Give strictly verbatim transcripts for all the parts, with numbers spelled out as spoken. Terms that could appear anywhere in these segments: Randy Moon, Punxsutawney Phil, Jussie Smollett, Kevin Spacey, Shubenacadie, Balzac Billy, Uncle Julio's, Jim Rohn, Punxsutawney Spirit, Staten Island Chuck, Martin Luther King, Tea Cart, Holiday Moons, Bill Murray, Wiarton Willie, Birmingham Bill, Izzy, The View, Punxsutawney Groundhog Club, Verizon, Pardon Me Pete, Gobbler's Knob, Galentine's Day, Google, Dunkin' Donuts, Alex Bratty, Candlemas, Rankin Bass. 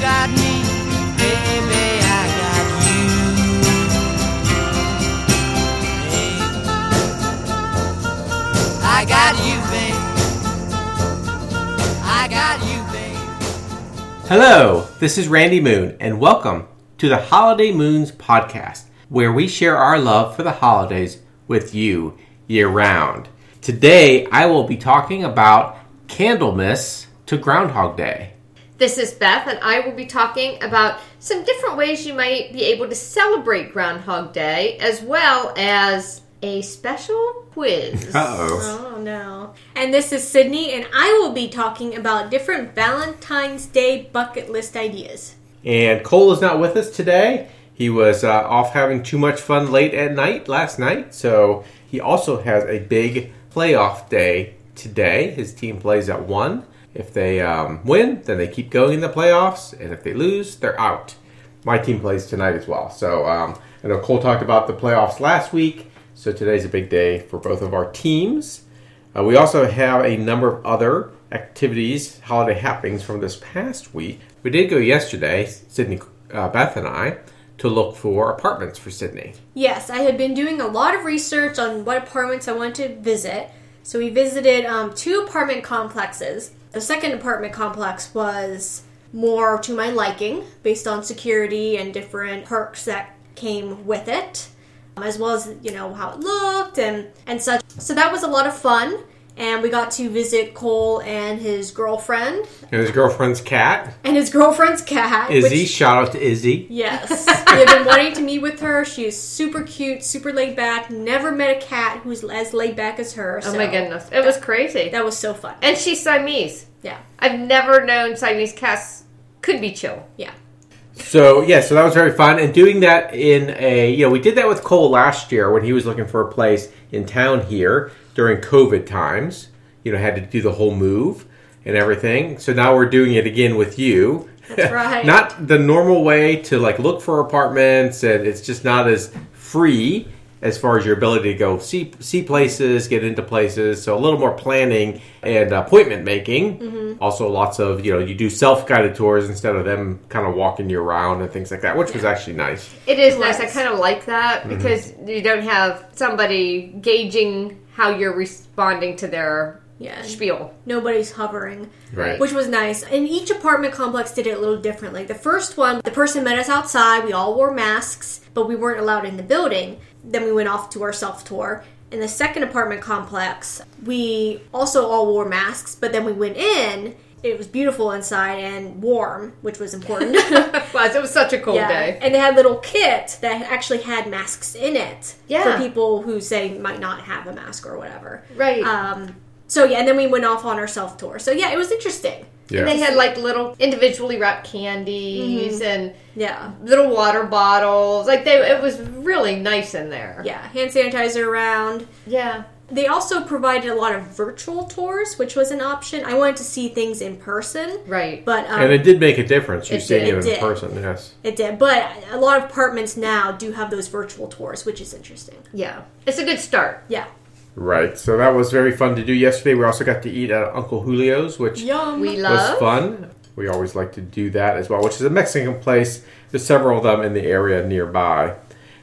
got me, baby, I got you. Baby, I got you, babe. I got you, babe. Hello, this is Randy Moon, and welcome to the Holiday Moons podcast, where we share our love for the holidays with you year-round. Today, I will be talking about Candlemas to Groundhog Day. This is Beth, and I will be talking about some different ways you might be able to celebrate Groundhog Day, as well as a special quiz. Uh-oh. Oh, no. And this is Sydney, and I will be talking about different Valentine's Day bucket list ideas. And Cole is not with us today. He was uh, off having too much fun late at night last night, so he also has a big playoff day today. His team plays at one. If they um, win, then they keep going in the playoffs, and if they lose, they're out. My team plays tonight as well. So um, I know Cole talked about the playoffs last week, so today's a big day for both of our teams. Uh, we also have a number of other activities, holiday happenings from this past week. We did go yesterday, Sydney, uh, Beth, and I, to look for apartments for Sydney. Yes, I had been doing a lot of research on what apartments I wanted to visit. So we visited um, two apartment complexes. The second apartment complex was more to my liking, based on security and different perks that came with it, um, as well as, you know, how it looked and, and such. So that was a lot of fun, and we got to visit Cole and his girlfriend. And his girlfriend's cat. And his girlfriend's cat. Izzy, which, shout out to Izzy. Yes. We've been wanting to meet with her. She is super cute, super laid back. Never met a cat who's as laid back as her. So. Oh my goodness. It that, was crazy. That was so fun. And she's Siamese. Yeah. I've never known Siamese cats could be chill. Yeah. So, yeah, so that was very fun. And doing that in a, you know, we did that with Cole last year when he was looking for a place in town here during COVID times. You know, had to do the whole move and everything. So now we're doing it again with you. That's right. Not the normal way to, like, look for apartments, and it's just not as free as far as your ability to go see see places, get into places. So a little more planning and appointment making. Mm-hmm. Also lots of, you know, you do self-guided tours instead of them kind of walking you around and things like that, which yeah. was actually nice. It is nice. nice. I kind of like that mm-hmm. because you don't have somebody gauging how you're responding to their yeah. spiel. Nobody's hovering, right? Which was nice. And each apartment complex did it a little different. Like the first one, the person met us outside. We all wore masks, but we weren't allowed in the building. Then we went off to our self-tour. In the second apartment complex, we also all wore masks, but then we went in. It was beautiful inside and warm, which was important. It was. It was such a cold yeah. day. And they had little kits that actually had masks in it yeah. for people who, say, might not have a mask or whatever. Right. Um, so, yeah, and then we went off on our self-tour. So, yeah, it was interesting. Yeah. And they had, like, little individually wrapped candies mm-hmm. and yeah. little water bottles. Like, they, it was really nice in there. Yeah, hand sanitizer around. Yeah. They also provided a lot of virtual tours, which was an option. I wanted to see things in person. Right. But um, and it did make a difference. You seeing it, it in did. person, yes. It did. But a lot of apartments now do have those virtual tours, which is interesting. Yeah. It's a good start. Yeah. Right. So that was very fun to do yesterday. We also got to eat at Uncle Julio's, which Yum. we love. was fun. We always like to do that as well, which is a Mexican place. There's several of them in the area nearby.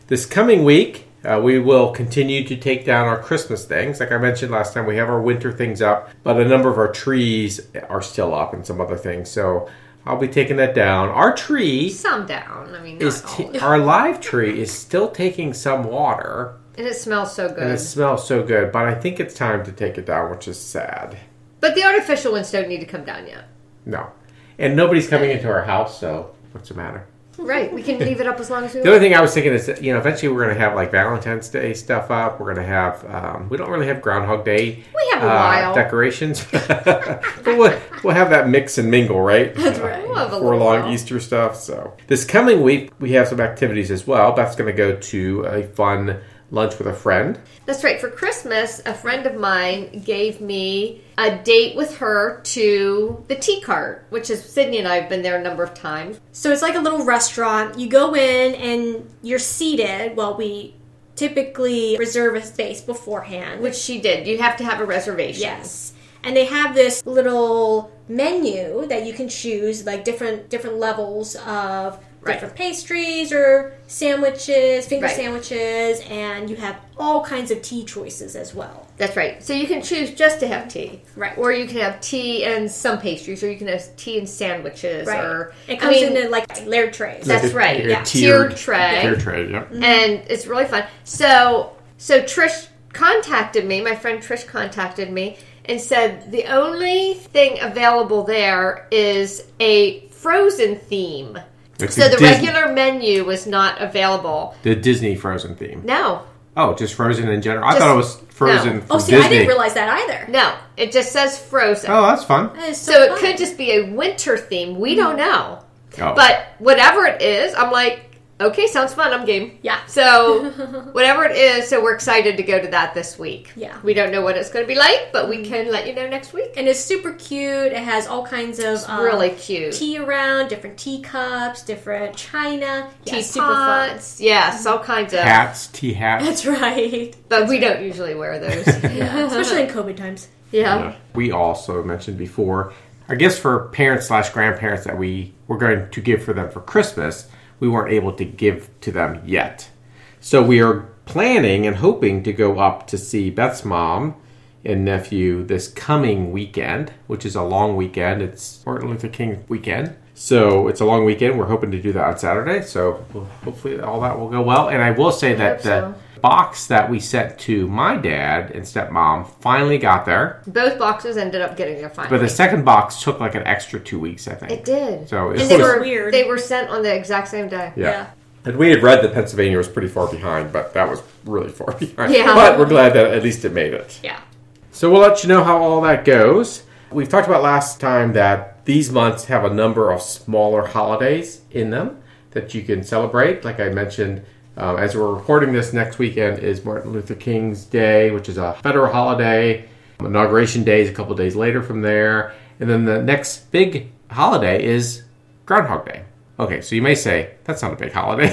This coming week, uh, we will continue to take down our Christmas things. Like I mentioned last time, we have our winter things up, but a number of our trees are still up and some other things. So I'll be taking that down. Our tree... Some down. I mean, not is t- Our live tree is still taking some water. And it smells so good. And it smells so good, but I think it's time to take it down, which is sad. But the artificial ones don't need to come down yet. No. And nobody's coming into our house, so what's the matter? Right. We can leave it up as long as we want. The other thing I was thinking is, that, you know, eventually we're going to have, like, Valentine's Day stuff up. We're going to have, um, we don't really have Groundhog Day. We have a uh, while. Decorations. But we'll, we'll have that mix and mingle, right? That's right. Uh, we'll have a little long while. Easter stuff, so. This coming week, we have some activities as well. Beth's going to go to a fun lunch with a friend. That's right. For Christmas, a friend of mine gave me a date with her to the Tea Cart, which is Sydney and I have been there a number of times. So it's like a little restaurant. You go in and you're seated. Well, we typically reserve a space beforehand. Which she did. You have to have a reservation. Yes. And they have this little menu that you can choose, like different different levels of different right. pastries or sandwiches, finger right. sandwiches, and you have all kinds of tea choices as well. That's right. So you can choose just to have tea. Right. Or you can have tea and some pastries, or you can have tea and sandwiches. Right. Or, it comes I mean, in like layered trays. That's right. Like yeah. Tiered, tiered tray. Tiered tray, yeah. Mm-hmm. And it's really fun. So, so Trish contacted me, my friend Trish contacted me, and said the only thing available there is a Frozen theme. It's so the Disney. Regular menu was not available. The Disney Frozen theme. No. Oh, just Frozen in general. Just, I thought it was Frozen. No. From oh, see, Disney. I didn't realize that either. No, it just says Frozen. Oh, that's fun. That is so so fun. It could just be a winter theme. We mm. don't know. Oh. But whatever it is, I'm like, okay, sounds fun. I'm game. Yeah. So whatever it is, so we're excited to go to that this week. Yeah. We don't know what it's going to be like, but we can let you know next week. And it's super cute. It has all kinds of um, really cute tea around, different teacups, different china, yeah, tea pots. Yes, all kinds of hats, tea hats. That's right. But That's we right. don't usually wear those, yeah. especially in COVID times. Yeah. yeah. We also mentioned before, I guess for parents slash grandparents that we were going to give for them for Christmas. We weren't able to give to them yet. So we are planning and hoping to go up to see Beth's mom and nephew this coming weekend, which is a long weekend. It's Martin Luther King weekend. So it's a long weekend. We're hoping to do that on Saturday. So we'll, hopefully all that will go well. And I will say that the so. box that we sent to my dad and stepmom finally got there. Both boxes ended up getting there finally. But the second box took like an extra two weeks, I think. It did. So it's they were weird. They were sent on the exact same day. Yeah. yeah. And we had read that Pennsylvania was pretty far behind, but that was really far behind. Yeah. But we're glad that at least it made it. Yeah. So we'll let you know how all that goes. We've talked about last time that these months have a number of smaller holidays in them that you can celebrate. Like I mentioned, um, as we're recording this, next weekend is Martin Luther King's Day, which is a federal holiday. Inauguration Day is a couple days later from there. And then the next big holiday is Groundhog Day. Okay, so you may say, that's not a big holiday.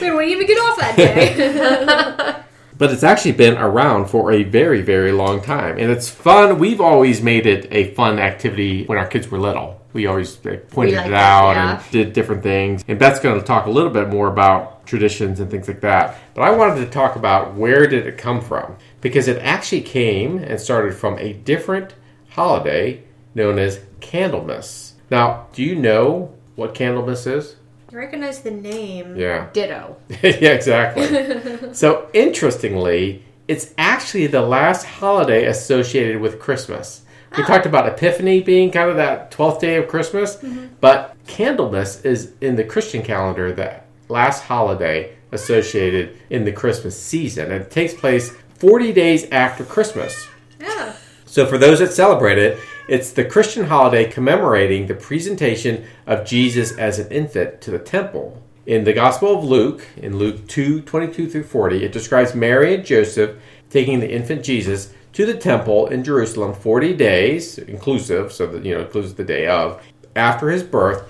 We wouldn't even get off that day. But it's actually been around for a very, very long time. And it's fun. We've always made it a fun activity when our kids were little. We always pointed we like it out it, yeah. and did different things. And Beth's going to talk a little bit more about traditions and things like that. But I wanted to talk about where did it come from. Because it actually came and started from a different holiday known as Candlemas. Now, do you know what Candlemas is? I recognize the name. Yeah. Ditto. Yeah, exactly. So, interestingly, it's actually the last holiday associated with Christmas. We oh. talked about Epiphany being kind of that twelfth day of Christmas, mm-hmm. but Candlemas is in the Christian calendar the last holiday associated in the Christmas season. And it takes place forty days after Christmas. Yeah. So, for those that celebrate it, it's the Christian holiday commemorating the presentation of Jesus as an infant to the temple. In the Gospel of Luke, in Luke two, twenty-two through forty, it describes Mary and Joseph taking the infant Jesus to the temple in Jerusalem forty days, inclusive, so that, you know, includes the day of, after his birth,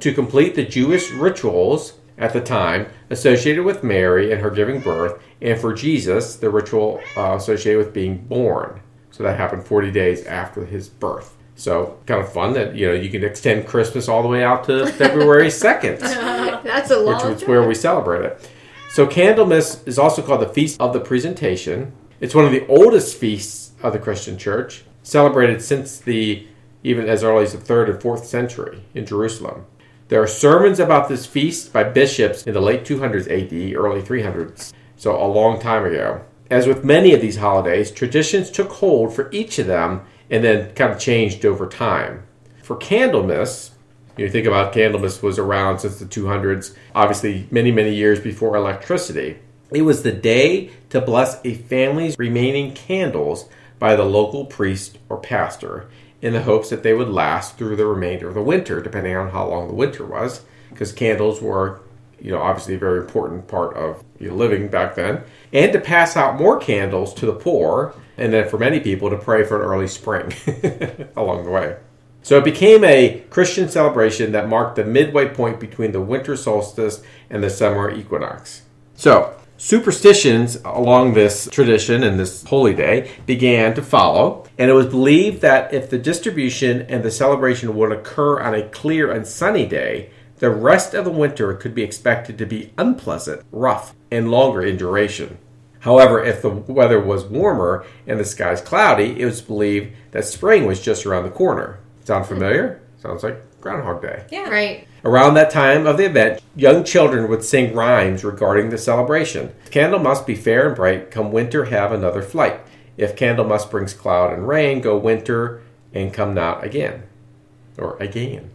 to complete the Jewish rituals at the time associated with Mary and her giving birth, and for Jesus, the ritual uh, associated with being born. So that happened forty days after his birth. So kind of fun that, you know, you can extend Christmas all the way out to February second. That's a long time. Which is where we celebrate it. So Candlemas is also called the Feast of the Presentation. It's one of the oldest feasts of the Christian church, celebrated since the, even as early as the third and fourth century in Jerusalem. There are sermons about this feast by bishops in the late two hundreds A D, early three hundreds, so a long time ago. As with many of these holidays, traditions took hold for each of them and then kind of changed over time. For Candlemas, you think about Candlemas was around since the two hundreds, obviously many, many years before electricity. It was the day to bless a family's remaining candles by the local priest or pastor in the hopes that they would last through the remainder of the winter, depending on how long the winter was, because candles were, you know, obviously a very important part of your living back then, and to pass out more candles to the poor, and then for many people to pray for an early spring along the way. So it became a Christian celebration that marked the midway point between the winter solstice and the summer equinox. So Superstitions along this tradition and this holy day began to follow, and it was believed that if the distribution and the celebration would occur on a clear and sunny day, the rest of the winter could be expected to be unpleasant, rough, and longer in duration. However, if the weather was warmer and the skies cloudy, it was believed that spring was just around the corner. Sound familiar? Sounds like Groundhog Day. Yeah, right. Around that time of the event, young children would sing rhymes regarding the celebration. If candle must be fair and bright, come winter, have another flight. If candle must brings cloud and rain, go winter and come not again. Or again.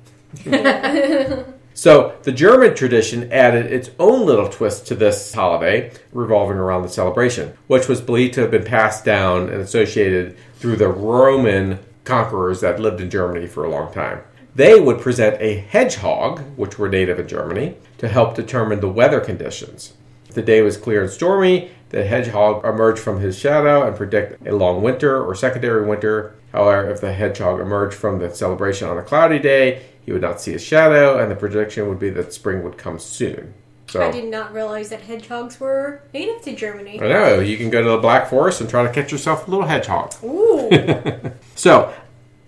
So the German tradition added its own little twist to this holiday revolving around the celebration, which was believed to have been passed down and associated through the Roman conquerors that lived in Germany for a long time. They would present a hedgehog, which were native in Germany, to help determine the weather conditions. If the day was clear and stormy, the hedgehog emerged from his shadow and predict a long winter or secondary winter. However, if the hedgehog emerged from the celebration on a cloudy day, he would not see his shadow, and the prediction would be that spring would come soon. So, I did not realize that hedgehogs were native to Germany. I know. You can go to the Black Forest and try to catch yourself a little hedgehog. Ooh. So,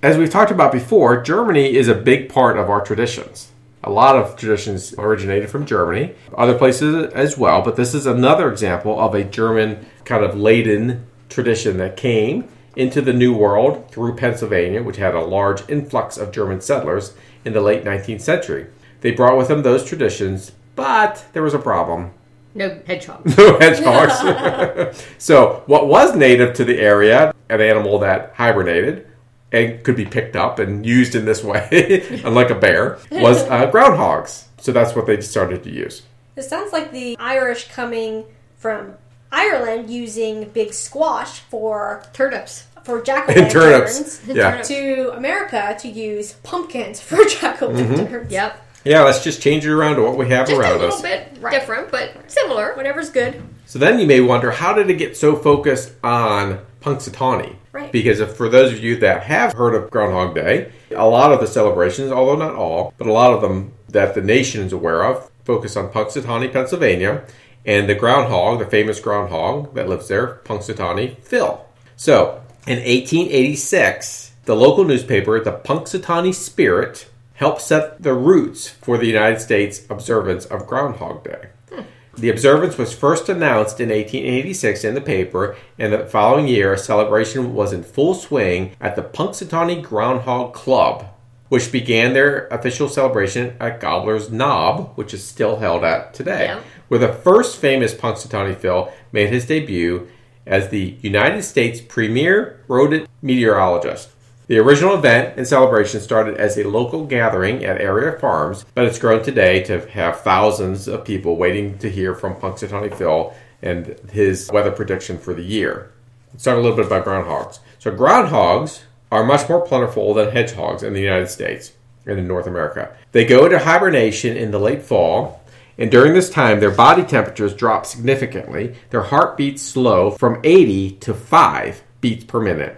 as we've talked about before, Germany is a big part of our traditions. A lot of traditions originated from Germany, other places as well, but this is another example of a German kind of laden tradition that came into the New World through Pennsylvania, which had a large influx of German settlers in the late nineteenth century. They brought with them those traditions, but there was a problem. No hedgehogs. No hedgehogs. So what was native to the area, an animal that hibernated and could be picked up and used in this way, unlike a bear, was uh, groundhogs. So that's what they started to use. It sounds like the Irish coming from Ireland using big squash for turnips. For jack-o'-lanterns yeah. to America to use pumpkins for jack-o'-lanterns. Mm-hmm. Yep. Yeah, let's just change it around to what we have just around us. Just a little us. bit right. different, but similar. Whatever's good. So then you may wonder, how did it get so focused on Punxsutawney? Right. Because if, for those of you that have heard of Groundhog Day, a lot of the celebrations, although not all, but a lot of them that the nation is aware of, focus on Punxsutawney, Pennsylvania, and the groundhog, the famous groundhog that lives there, Punxsutawney Phil. So, in eighteen eighty-six, the local newspaper, the Punxsutawney Spirit, helped set the roots for the United States observance of Groundhog Day. Hmm. The observance was first announced in eighteen eighty-six in the paper, and the following year, a celebration was in full swing at the Punxsutawney Groundhog Club, which began their official celebration at Gobbler's Knob, which is still held at today, yeah. where the first famous Punxsutawney Phil made his debut as the United States premier rodent meteorologist. The original event and celebration started as a local gathering at area farms, but it's grown today to have thousands of people waiting to hear from Punxsutawney Phil and his weather prediction for the year. Let's talk a little bit about groundhogs. So groundhogs are much more plentiful than hedgehogs in the United States and in North America. They go into hibernation in the late fall, and during this time, their body temperatures drop significantly. Their heart beats slow from eighty to five beats per minute.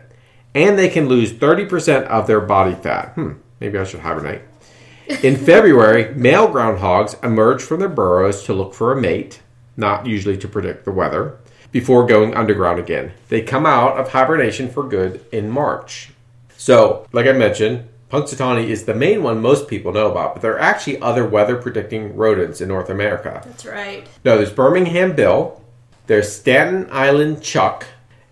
And they can lose thirty percent of their body fat. Hmm, maybe I should hibernate. In February, male groundhogs emerge from their burrows to look for a mate, not usually to predict the weather, before going underground again. They come out of hibernation for good in March. So, like I mentioned, Punxsutawney is the main one most people know about, but there are actually other weather-predicting rodents in North America. That's right. No, there's Birmingham Bill, there's Staten Island Chuck.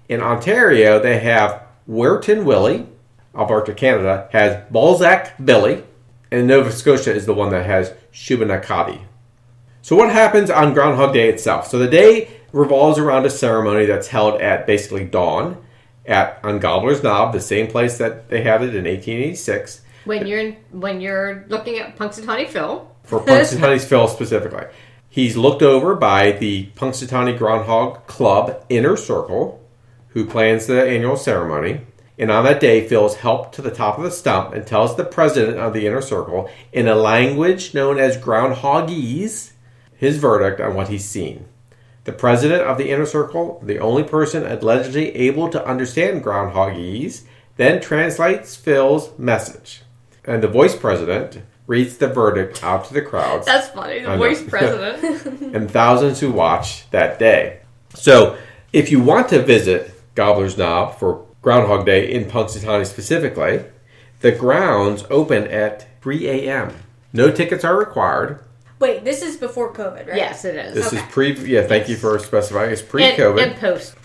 In Ontario, they have Wiarton Willie. Alberta, Canada, has Balzac Billy. And Nova Scotia is the one that has Shubenacadie. So what happens on Groundhog Day itself? So the day revolves around a ceremony that's held at basically dawn. At on Gobbler's Knob, the same place that they had it in eighteen eighty-six. When you're when you're looking at Punxsutawney Phil. For Punxsutawney Phil specifically. He's looked over by the Punxsutawney Groundhog Club Inner Circle, who plans the annual ceremony. And on that day, Phil's helped to the top of the stump and tells the president of the Inner Circle, in a language known as Groundhogese, his verdict on what he's seen. The president of the Inner Circle, the only person allegedly able to understand Groundhogese, then translates Phil's message. And the vice president, reads the verdict out to the crowds. That's funny. The voice president. And thousands who watched that day. So if you want to visit Gobbler's Knob for Groundhog Day in Punxsutawney specifically, the grounds open at three a.m. No tickets are required. Wait, this is before COVID, right? Yes, it is. This okay. is pre... Yeah, thank you for specifying. It's pre-COVID. And, and post.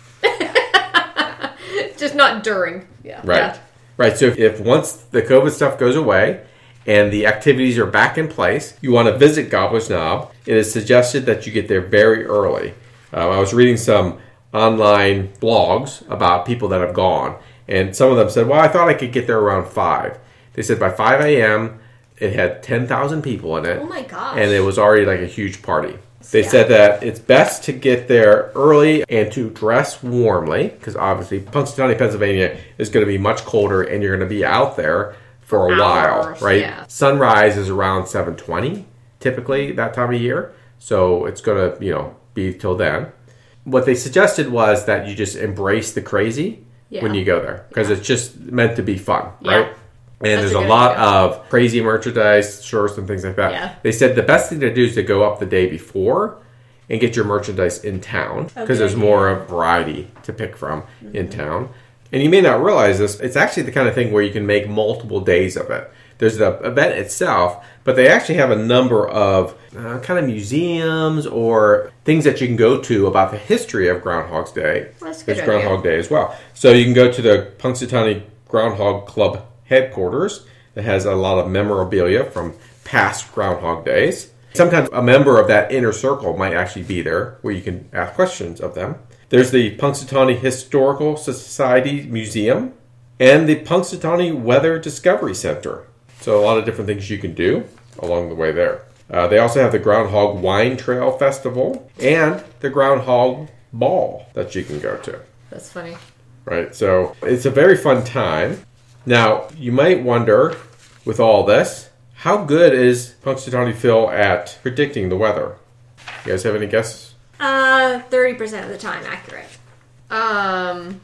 Just not during. Yeah. Right. Yeah. Right. So if, if once the COVID stuff goes away and the activities are back in place, you want to visit Gobbler's Knob, it is suggested that you get there very early. Um, I was reading some online blogs about people that have gone, and some of them said, well, I thought I could get there around five. They said by five a.m., it had ten thousand people in it. Oh, my gosh. And it was already like a huge party. They yeah. said that it's best to get there early and to dress warmly, because obviously Punxsutawney, Pennsylvania is going to be much colder and you're going to be out there for a Hours, while, right? Yeah. Sunrise is around seven twenty, typically that time of year. So it's going to, you know, be till then. What they suggested was that you just embrace the crazy yeah. when you go there, because yeah. it's just meant to be fun, yeah. right? And That's there's a, a lot idea. of crazy merchandise, shirts, and things like that. Yeah. They said the best thing to do is to go up the day before and get your merchandise in town, because okay. there's more of variety to pick from mm-hmm. in town. And you may not realize this. It's actually the kind of thing where you can make multiple days of it. There's the event itself, but they actually have a number of uh, kind of museums or things that you can go to about the history of Groundhog's Day. That's a good There's idea. Groundhog Day as well. So you can go to the Punxsutawney Groundhog Club headquarters that has a lot of memorabilia from past Groundhog Days. Sometimes a member of that inner circle might actually be there where you can ask questions of them. There's the Punxsutawney Historical Society Museum and the Punxsutawney Weather Discovery Center. So a lot of different things you can do along the way there. Uh, they also have the Groundhog Wine Trail Festival and the Groundhog Ball that you can go to. That's funny. Right, so it's a very fun time. Now, you might wonder, with all this, how good is Punxsutawney Phil at predicting the weather? You guys have any guesses? Uh, thirty percent of the time accurate. Um,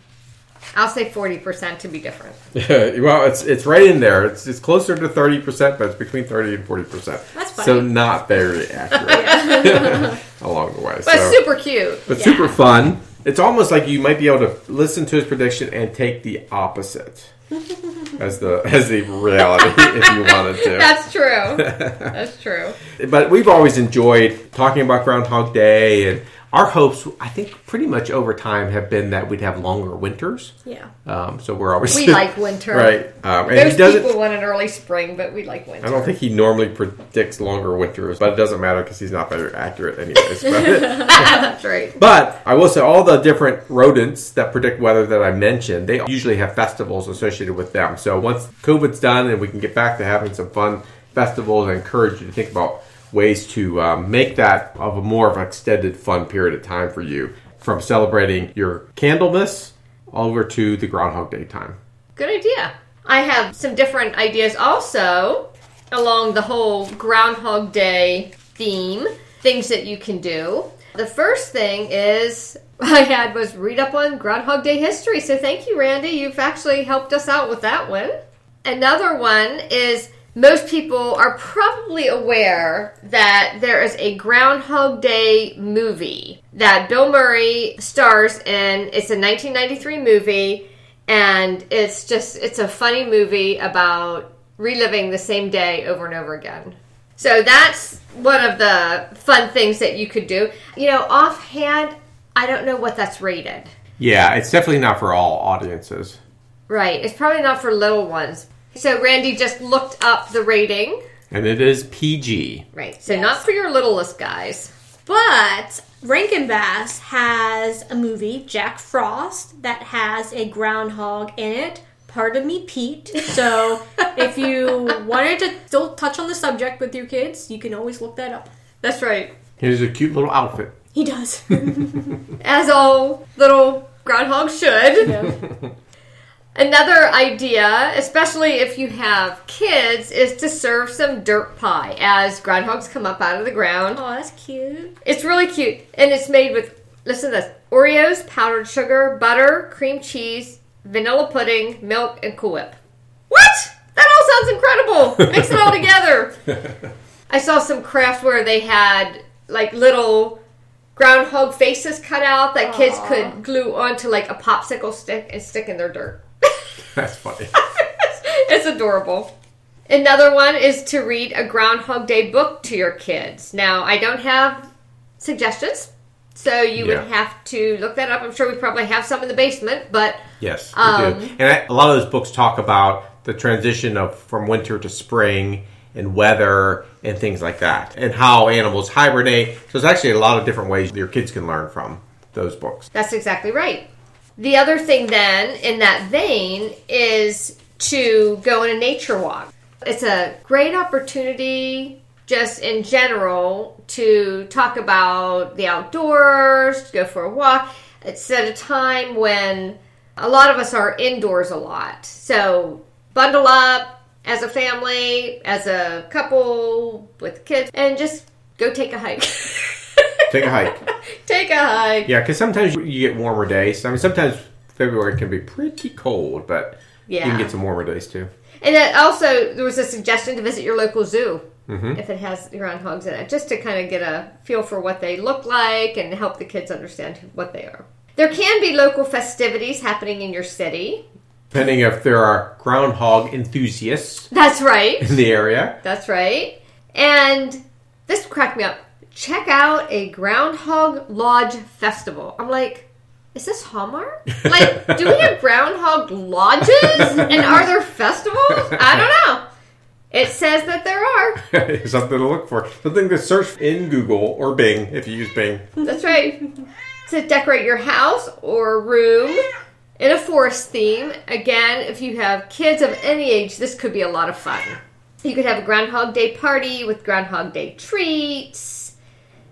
I'll say forty percent to be different. Well, it's it's right in there. It's it's closer to thirty percent, but it's between thirty and forty percent. That's funny. So not very accurate along the way. But so, super cute. But yeah. super fun. It's almost like you might be able to listen to his prediction and take the opposite as the as the reality if you wanted to. That's true. That's true. But we've always enjoyed talking about Groundhog Day, and our hopes, I think, pretty much over time have been that we'd have longer winters. Yeah. Um, so we're always... We like winter. Right. Um, and Those he doesn't, people want an early spring, but we like winter. I don't think he normally predicts longer winters, but it doesn't matter because he's not very accurate anyways. But, that's right. But I will say all the different rodents that predict weather that I mentioned, they usually have festivals associated with them. So once COVID's done and we can get back to having some fun festivals, I encourage you to think about ways to uh, make that of a more of an extended fun period of time for you, from celebrating your Candlemas over to the Groundhog Day time. Good idea. I have some different ideas also along the whole Groundhog Day theme, things that you can do. The first thing is I had was read up on Groundhog Day history. So thank you, Randy. You've actually helped us out with that one. Another one is most people are probably aware that there is a Groundhog Day movie that Bill Murray stars in. It's a nineteen ninety-three movie, and it's just, it's a funny movie about reliving the same day over and over again. So that's one of the fun things that you could do. You know, offhand, I don't know what that's rated. Yeah, it's definitely not for all audiences. Right, it's probably not for little ones. So Randy just looked up the rating. And it is P G. Right. So yes. Not for your littlest guys. But Rankin Bass has a movie, Jack Frost, that has a groundhog in it. Pardon Me Pete. So if you wanted to still touch on the subject with your kids, you can always look that up. That's right. He has a cute little outfit. He does. As all little groundhogs should. Yeah. Another idea, especially if you have kids, is to serve some dirt pie as groundhogs come up out of the ground. Oh, that's cute. It's really cute. And it's made with, listen to this, Oreos, powdered sugar, butter, cream cheese, vanilla pudding, milk, and Cool Whip. What? That all sounds incredible. No! Mix it all together! I saw some craft where they had, like, little groundhog faces cut out that Aww. Kids could glue onto, like, a popsicle stick and stick in their dirt. That's funny. It's adorable. Another one is to read a Groundhog Day book to your kids. Now, I don't have suggestions, so you yeah. would have to look that up. I'm sure we probably have some in the basement, but... Yes, we um, do. And I, a lot of those books talk about the transition of from winter to spring and weather and things like that, and how animals hibernate. So there's actually a lot of different ways your kids can learn from those books. That's exactly right. The other thing then, in that vein, is to go on a nature walk. It's a great opportunity, just in general, to talk about the outdoors, to go for a walk. It's at a time when a lot of us are indoors a lot. So bundle up as a family, as a couple, with kids, and just go take a hike. Take a hike. Take a hike. Yeah, because sometimes you get warmer days. I mean, sometimes February can be pretty cold, but yeah. you can get some warmer days too. And then also, there was a suggestion to visit your local zoo, mm-hmm. if it has groundhogs in it, just to kind of get a feel for what they look like and help the kids understand what they are. There can be local festivities happening in your city. Depending if there are groundhog enthusiasts. That's right. In the area. That's right. And this cracked me up. Check out a Groundhog Lodge Festival. I'm like... Is this Hallmark? Like, do we have groundhog lodges? And are there festivals? I don't know. It says that there are. Something to look for. Something to search in Google or Bing, if you use Bing. That's right. To decorate your house or room in a forest theme. Again, if you have kids of any age, this could be a lot of fun. You could have a Groundhog Day party with Groundhog Day treats.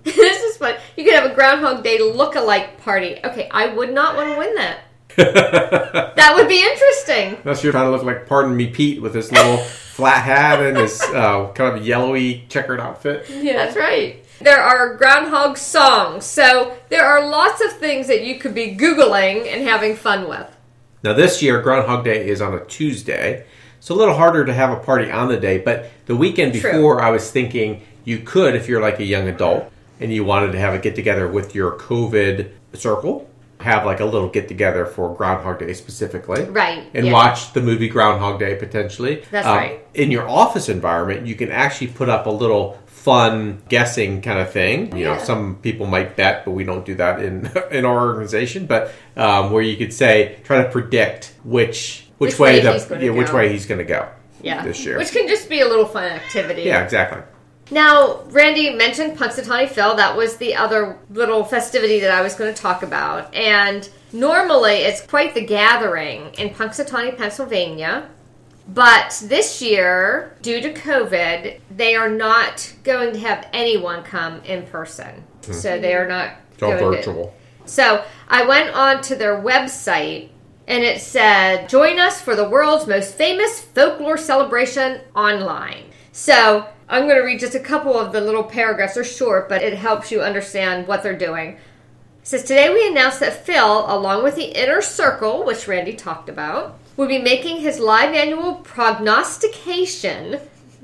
This is fun. You could have a Groundhog Day look-alike party. Okay, I would not want to win that. That would be interesting. Unless you're trying to look like Pardon Me Pete with his little flat hat and his uh, kind of yellowy checkered outfit. Yeah, that's right. There are groundhog songs. So there are lots of things that you could be Googling and having fun with. Now this year, Groundhog Day is on a Tuesday. It's a little harder to have a party on the day. But the weekend before, True. I was thinking you could if you're like a young adult. And you wanted to have a get-together with your COVID circle, have like a little get-together for Groundhog Day specifically. Right. And yeah. watch the movie Groundhog Day potentially. That's um, right. In your office environment, you can actually put up a little fun guessing kind of thing. You yeah. know, some people might bet, but we don't do that in, in our organization. But um, where you could say, try to predict which which, which way, way he's the, yeah, which way he's going to go yeah. this year. Which can just be a little fun activity. Yeah, exactly. Now, Randy mentioned Punxsutawney Phil. That was the other little festivity that I was going to talk about. And normally, it's quite the gathering in Punxsutawney, Pennsylvania. But this year, due to COVID, they are not going to have anyone come in person. Mm-hmm. So they are not it's all going virtual. To... So I went on to their website, and it said, "Join us for the world's most famous folklore celebration online." So... I'm going to read just a couple of the little paragraphs. They're short, but it helps you understand what they're doing. It says, "Today we announced that Phil, along with the Inner Circle," which Randy talked about, "will be making his live annual prognostication,"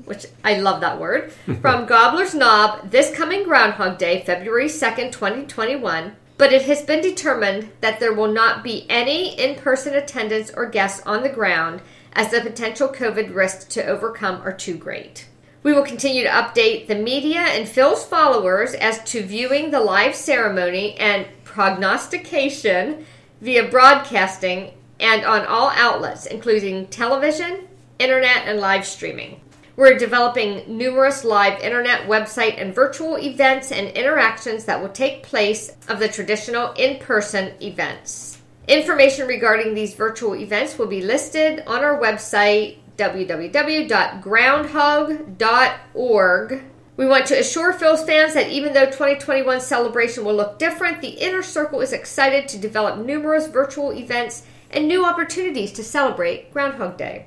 which I love that word, "from Gobbler's Knob this coming Groundhog Day, February second, twenty twenty-one. But it has been determined that there will not be any in-person attendance or guests on the ground, as the potential COVID risks to overcome are too great. We will continue to update the media and Phil's followers as to viewing the live ceremony and prognostication via broadcasting and on all outlets, including television, internet, and live streaming. We're developing numerous live internet, website, and virtual events and interactions that will take place of the traditional in-person events. Information regarding these virtual events will be listed on our website, w w w dot groundhog dot org. We want to assure Phil's fans that even though twenty twenty-one celebration will look different, the Inner Circle is excited to develop numerous virtual events and new opportunities to celebrate Groundhog Day.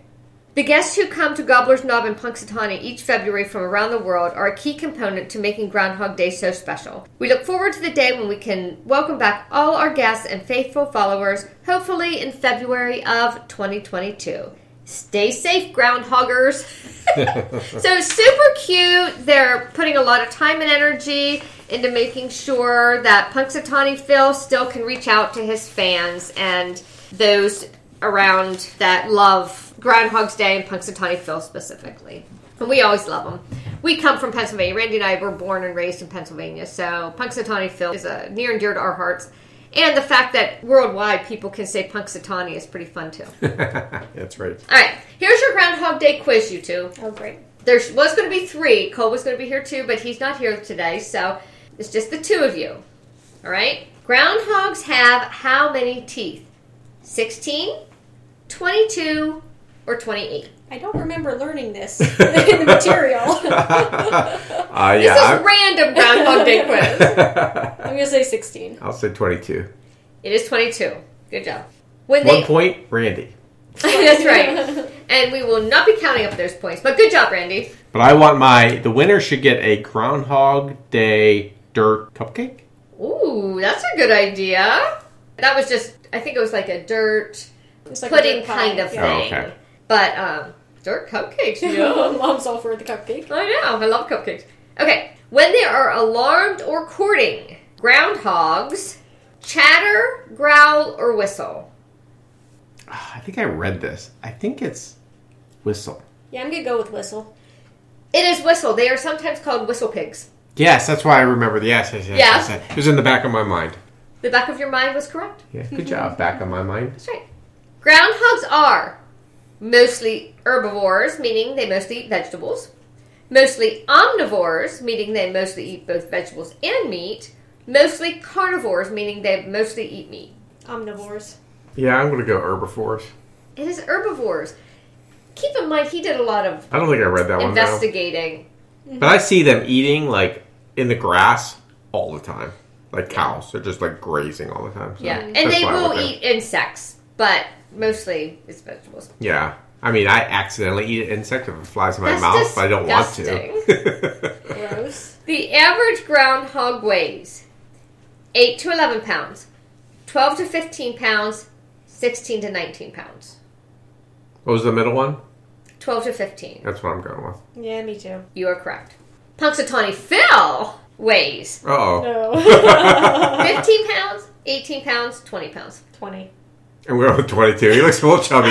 The guests who come to Gobbler's Knob and Punxsutawney each February from around the world are a key component to making Groundhog Day so special. We look forward to the day when we can welcome back all our guests and faithful followers, hopefully in February of twenty twenty-two. Stay safe, groundhoggers. So super cute. They're putting a lot of time and energy into making sure that Punxsutawney Phil still can reach out to his fans and those around that love Groundhog's Day and Punxsutawney Phil specifically. And we always love them. We come from Pennsylvania. Randy and I were born and raised in Pennsylvania, so Punxsutawney Phil is a near and dear to our hearts. And the fact that worldwide people can say Punxsutawney is pretty fun, too. That's right. All right. Here's your Groundhog Day quiz, you two. Oh, great. There was going to be three. Cole was going to be here, too, but he's not here today, so it's just the two of you. All right? Groundhogs have how many teeth? sixteen, twenty-two, or twenty-eight? I don't remember learning this in the material. uh, yeah, this is I'm... random Groundhog Day quiz. I'm going to say sixteen. I'll say twenty-two. It is twenty-two. Good job. When One they... point, Randy. That's right. And we will not be counting up those points, but good job, Randy. But I want my... The winner should get a Groundhog Day dirt cupcake. Ooh, that's a good idea. That was just... I think it was like a dirt like pudding a dirt kind of yeah. thing. Oh, okay. But, um, dirt cupcakes, you know. Mom's all for the cupcake. I know. I love cupcakes. Okay. When they are alarmed or courting, groundhogs chatter, growl, or whistle. Oh, I think I read this. I think it's whistle. Yeah, I'm going to go with whistle. It is whistle. They are sometimes called whistle pigs. Yes, that's why I remember the yes. Yes, yes, yes. yes. It was in the back of my mind. The back of your mind was correct. Yeah, good job, back of my mind. That's right. Groundhogs are... mostly herbivores, meaning they mostly eat vegetables. Mostly omnivores, meaning they mostly eat both vegetables and meat. Mostly carnivores, meaning they mostly eat meat. Omnivores. Yeah, I'm going to go herbivores. It is herbivores. Keep in mind, he did a lot of I don't think I read that one. Investigating. Mm-hmm. But I see them eating, like, in the grass all the time. Like cows. They're just, like, grazing all the time. So yeah, and they will eat insects, but... mostly it's vegetables. Yeah. I mean, I accidentally eat an insect if it flies in my That's mouth, disgusting. But I don't want to. Gross. The average groundhog weighs eight to eleven pounds, twelve to fifteen pounds, sixteen to nineteen pounds. What was the middle one? twelve to fifteen. That's what I'm going with. Yeah, me too. You are correct. Punxsutawney Phil weighs. Uh-oh. No. fifteen pounds, eighteen pounds, twenty pounds. twenty. And we're on twenty-two. He looks a little chubby.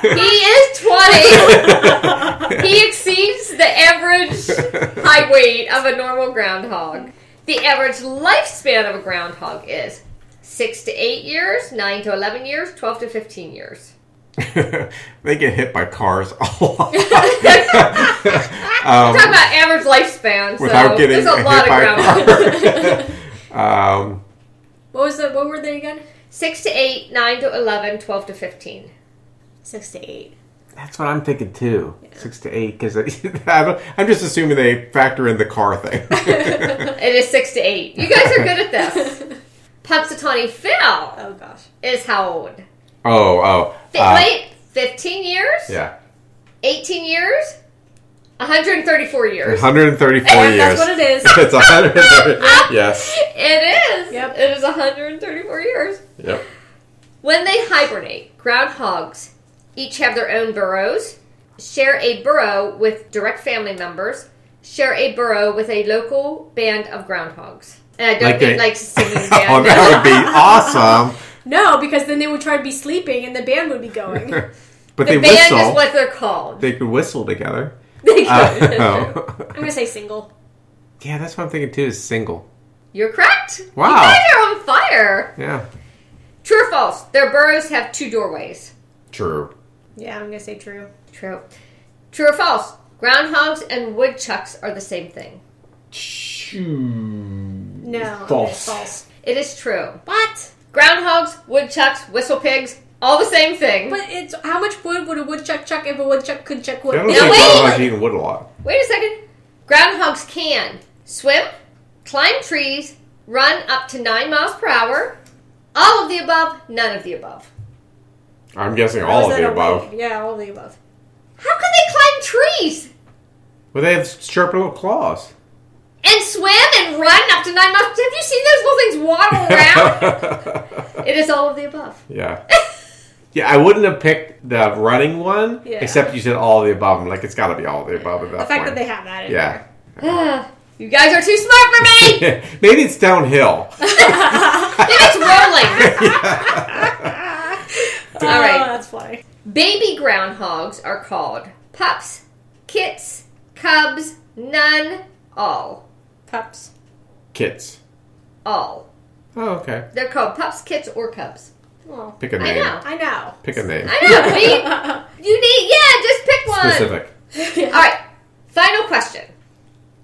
He is twenty. He exceeds the average high weight of a normal groundhog. The average lifespan of a groundhog is six to eight years, nine to eleven years, twelve to fifteen years. They get hit by cars a lot. um, I'm talking about average lifespan, so there's a lot of groundhogs. um, what was the, what were they again? six to eight, nine to eleven, twelve to fifteen. six to eight. That's what I'm thinking, too. Yeah. six to eight, because I'm just assuming they factor in the car thing. It is six to eight. You guys are good at this. Punxsutawney Phil. Oh, gosh. Is how old? Oh, oh. Uh, Wait, fifteen years? Yeah. eighteen years? one hundred thirty-four years. one hundred thirty-four years. That's what it is. It's one hundred thirty. Yes. It is. Yep. It is one hundred thirty-four years. Yep. When they hibernate, groundhogs each have their own burrows, share a burrow with direct family members, share a burrow with a local band of groundhogs. And I don't like think they... like singing band. Oh, that would be awesome. No, because then they would try to be sleeping and the band would be going. But the they band whistle. Is what they're called. They could whistle together. uh, I'm going to say single. Yeah, that's what I'm thinking, too, is single. You're correct. Wow. You guys are on fire. Yeah. True or false? Their burrows have two doorways. True. Yeah, I'm going to say true. True. True or false? Groundhogs and woodchucks are the same thing. True. No. False. false. It is true. What? Groundhogs, woodchucks, whistle pigs. All the same thing. But it's how much wood would a woodchuck chuck if a woodchuck could chuck wood? Now wait. Groundhogs eat wood a lot. Wait a second. Groundhogs can swim, climb trees, run up to nine miles per hour. All of the above, none of the above. I'm guessing all of the above. Way? Yeah, all of the above. How can they climb trees? Well, they have sharp little claws. And swim and run up to nine miles. Have you seen those little things waddle around? It is all of the above. Yeah. Yeah, I wouldn't have picked the running one, yeah. except you said all of the above. I'm like, it's got to be all of the above at that The fact point. that they have that in yeah. there. Yeah. You guys are too smart for me! Maybe it's downhill. Maybe it's rolling. Yeah. All right. Oh, that's funny. Baby groundhogs are called pups, kits, cubs, none, all. Pups. Kits. All. Oh, okay. They're called pups, kits, or cubs. Well, pick a name. I know. I know. Pick a name. I know. We, you need, yeah, just pick one. Specific. Yeah. All right. Final question.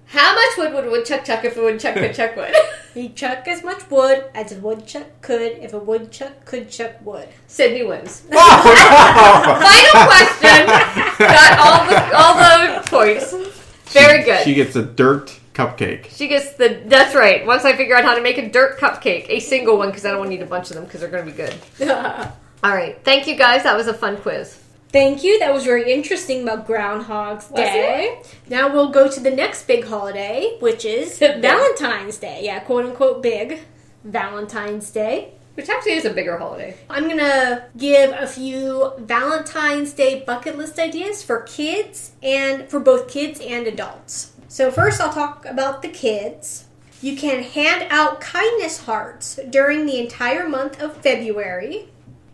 How much wood would a woodchuck chuck if a woodchuck could chuck wood? He'd chuck as much wood as a woodchuck could if a woodchuck could chuck wood. Sydney wins. Oh, no. Final question. Got all the all the points. Very she, good. She gets a dirt cupcake. She gets the... That's right. Once I figure out how to make a dirt cupcake. A single one, because I don't need a bunch of them, because they're going to be good. All right. Thank you, guys. That was a fun quiz. Thank you. That was very interesting about Groundhog's Day. Now we'll go to the next big holiday, which is Valentine's Day. Yeah, quote unquote big. Valentine's Day. Which actually is a bigger holiday. I'm going to give a few Valentine's Day bucket list ideas for kids and for both kids and adults. So first I'll talk about the kids. You can hand out kindness hearts during the entire month of February.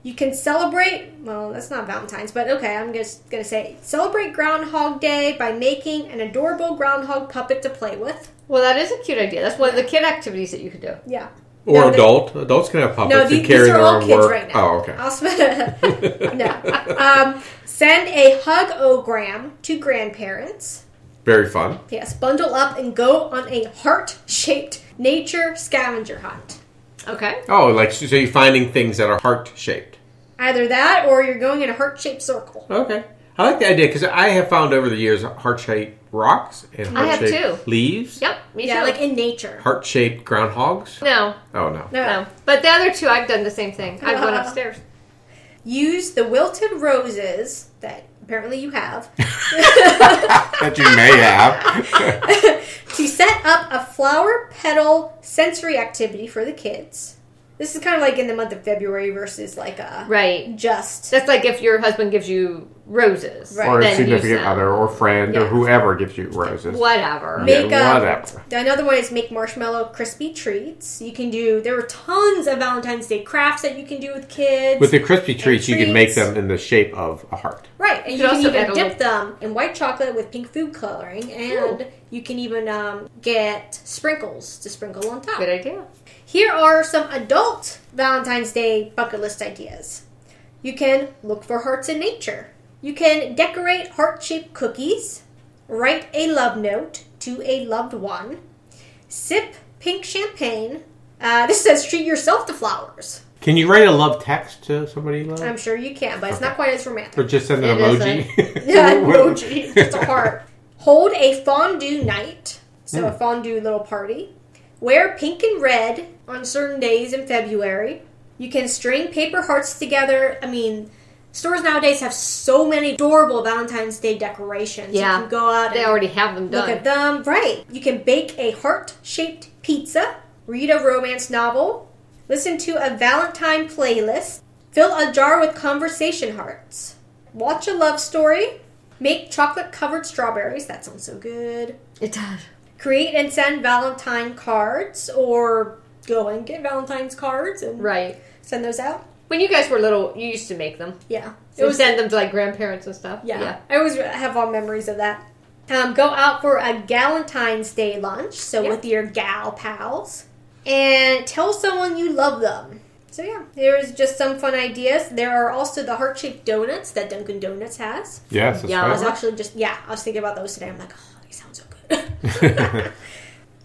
You can celebrate, well, that's not Valentine's, but okay, I'm just going to say, celebrate Groundhog Day by making an adorable groundhog puppet to play with. Well, that is a cute idea. That's one of the kid activities that you could do. Yeah. Or no, adult. They, adults can have puppets no, these, and carry these are their all own kids work. Right now. Oh, okay. I'll sp- no. Um, send a hug-o-gram to grandparents. Very fun. Yes. Bundle up and go on a heart-shaped nature scavenger hunt. Okay. Oh, like, so you're finding things that are heart-shaped. Either that or you're going in a heart-shaped circle. Okay. I like the idea because I have found over the years heart-shaped rocks and heart-shaped leaves. Yep. Me yeah, too. Like in nature. Heart-shaped groundhogs? No. Oh, no. No. no. But the other two, I've done the same thing. I've gone upstairs. Use the wilted roses that apparently you have. that you may have. to set up a flower petal sensory activity for the kids. This is kind of like in the month of February versus like a... Right. Just... That's like if your husband gives you roses. Right. Or a significant other or friend yeah. or whoever gives you roses. Whatever. Make yeah, a, whatever. Another one is make marshmallow crispy treats. You can do... There were tons of Valentine's Day crafts that you can do with kids. With the crispy treats, treats, you can make them in the shape of a heart. Right. And you, you can even dip them in white chocolate with pink food coloring. And Ooh. you can even um, get sprinkles to sprinkle on top. Good idea. Here are some adult Valentine's Day bucket list ideas. You can look for hearts in nature. You can decorate heart-shaped cookies. Write a love note to a loved one. Sip pink champagne. Uh, this says treat yourself to flowers. Can you write a love text to somebody you love? I'm sure you can, but it's okay. not quite as romantic. Or just send an it emoji? Yeah, an emoji. Just a heart. Hold a fondue night. So mm. a fondue little party. Wear pink and red on certain days in February. You can string paper hearts together. I mean, stores nowadays have so many adorable Valentine's Day decorations. Yeah. You can go out they and already have them done. Look at them. Right. You can bake a heart-shaped pizza, read a romance novel, listen to a Valentine playlist, fill a jar with conversation hearts, watch a love story, make chocolate-covered strawberries. That sounds so good. It does. Create and send Valentine cards, or go and get Valentine's cards and right. send those out. When you guys were little, you used to make them. Yeah. So it was send them to, like, grandparents and stuff. Yeah. yeah. I always have all memories of that. Um, go out for a Galentine's Day lunch, so yeah. with your gal pals, and tell someone you love them. So, yeah, there's just some fun ideas. There are also the heart-shaped donuts that Dunkin' Donuts has. Yes, that's yeah, right. I was actually just, yeah, I was thinking about those today. I'm like, oh, they sound so good.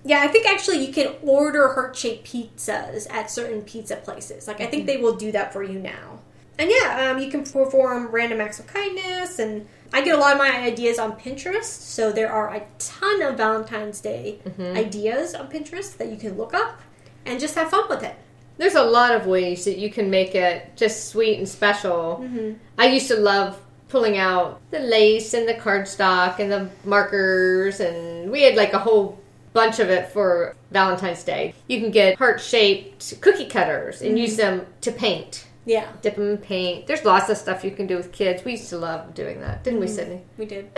Yeah, I think actually you can order heart-shaped pizzas at certain pizza places. Like, I think they will do that for you now. And yeah, um, you can perform random acts of kindness. And I get a lot of my ideas on Pinterest. So there are a ton of Valentine's Day mm-hmm. ideas on Pinterest that you can look up and just have fun with it. There's a lot of ways that you can make it just sweet and special. Mm-hmm. I used to love pulling out the lace and the cardstock and the markers, and we had like a whole bunch of it for Valentine's Day. You can get heart-shaped cookie cutters and mm-hmm. use them to paint. Yeah. Dip them in paint. There's lots of stuff you can do with kids. We used to love doing that. Didn't mm-hmm. we, Sydney? We did.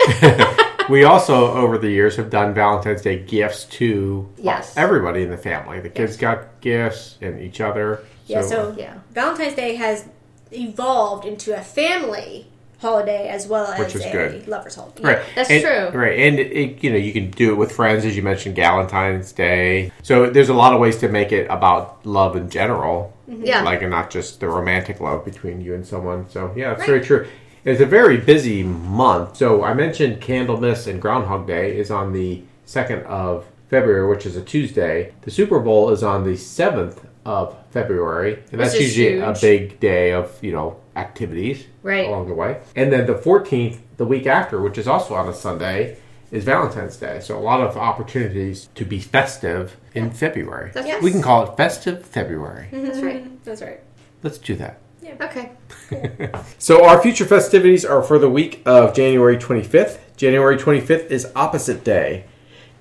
We also, over the years, have done Valentine's Day gifts to yes. everybody in the family. The kids yes. got gifts and each other. Yeah, so, so yeah. Valentine's Day has evolved into a family holiday as well as Which is a good. lover's holiday. Right. Yeah, that's and, true. Right. And, it, it, you know, you can do it with friends, as you mentioned, Galentine's Day. So there's a lot of ways to make it about love in general. Mm-hmm. Yeah. Like, and not just the romantic love between you and someone. So, yeah, it's right. very true. It's a very busy month. So I mentioned Candlemas and Groundhog Day is on the second of February, which is a Tuesday. The Super Bowl is on the seventh of February. And that's usually huge. a big day of, you know, activities right. along the way. And then the fourteenth, the week after, which is also on a Sunday, is Valentine's Day. So a lot of opportunities to be festive in yes. February. Yes. We can call it Festive February. Mm-hmm. That's right. That's right. Let's do that. Yeah. Okay. Cool. So our future festivities are for the week of January twenty-fifth. January twenty-fifth is Opposite Day.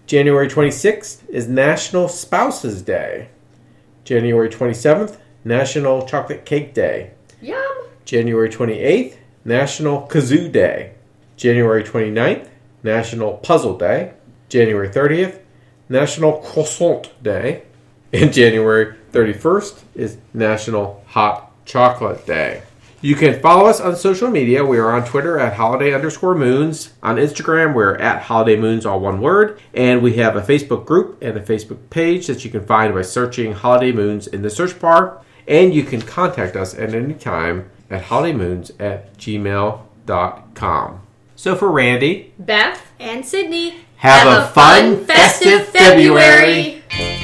January twenty-sixth is National Spouses Day. January twenty-seventh, National Chocolate Cake Day. Yum! January twenty-eighth, National Kazoo Day. January twenty-ninth, National Puzzle Day. January thirtieth, National Croissant Day. And January thirty-first is National Hot Chocolate Day. You can follow us on social media. We are on Twitter at holiday underscore moons. On Instagram, we're at holiday moons, all one word. And we have a Facebook group and a Facebook page that you can find by searching holiday moons in the search bar. And you can contact us at any time at holidaymoons at gmail dot com. So for Randy, Beth, and Sydney, have, have a, a fun, fun festive, festive February. February.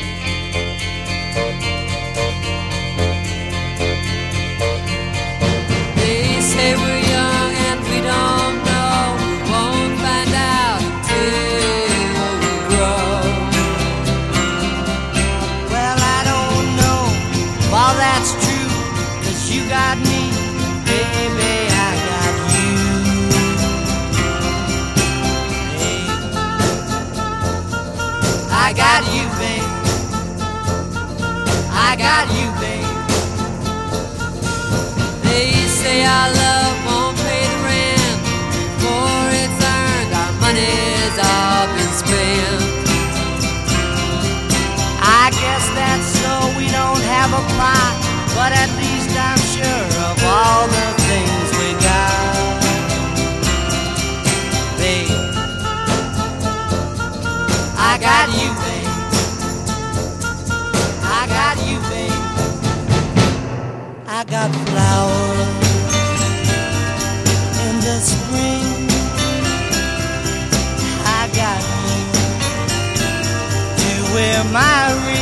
But at least I'm sure of all the things we got, babe. I got you, babe. I got you, babe. I got flowers in the spring. I got you to wear my ring.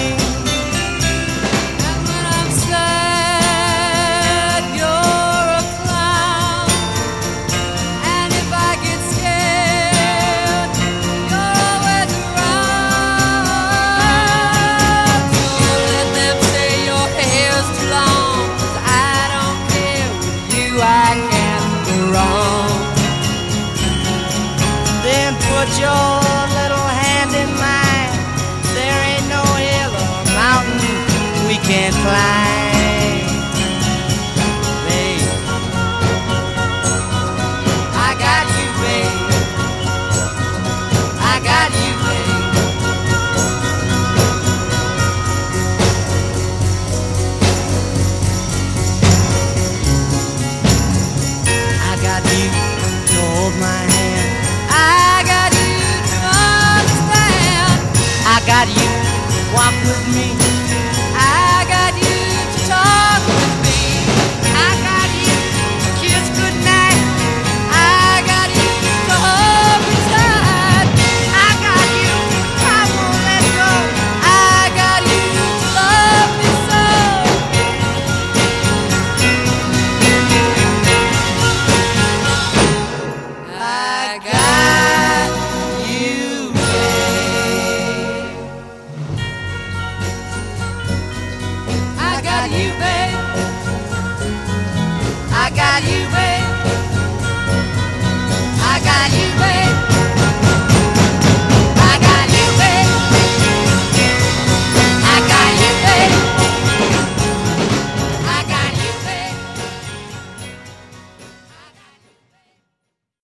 You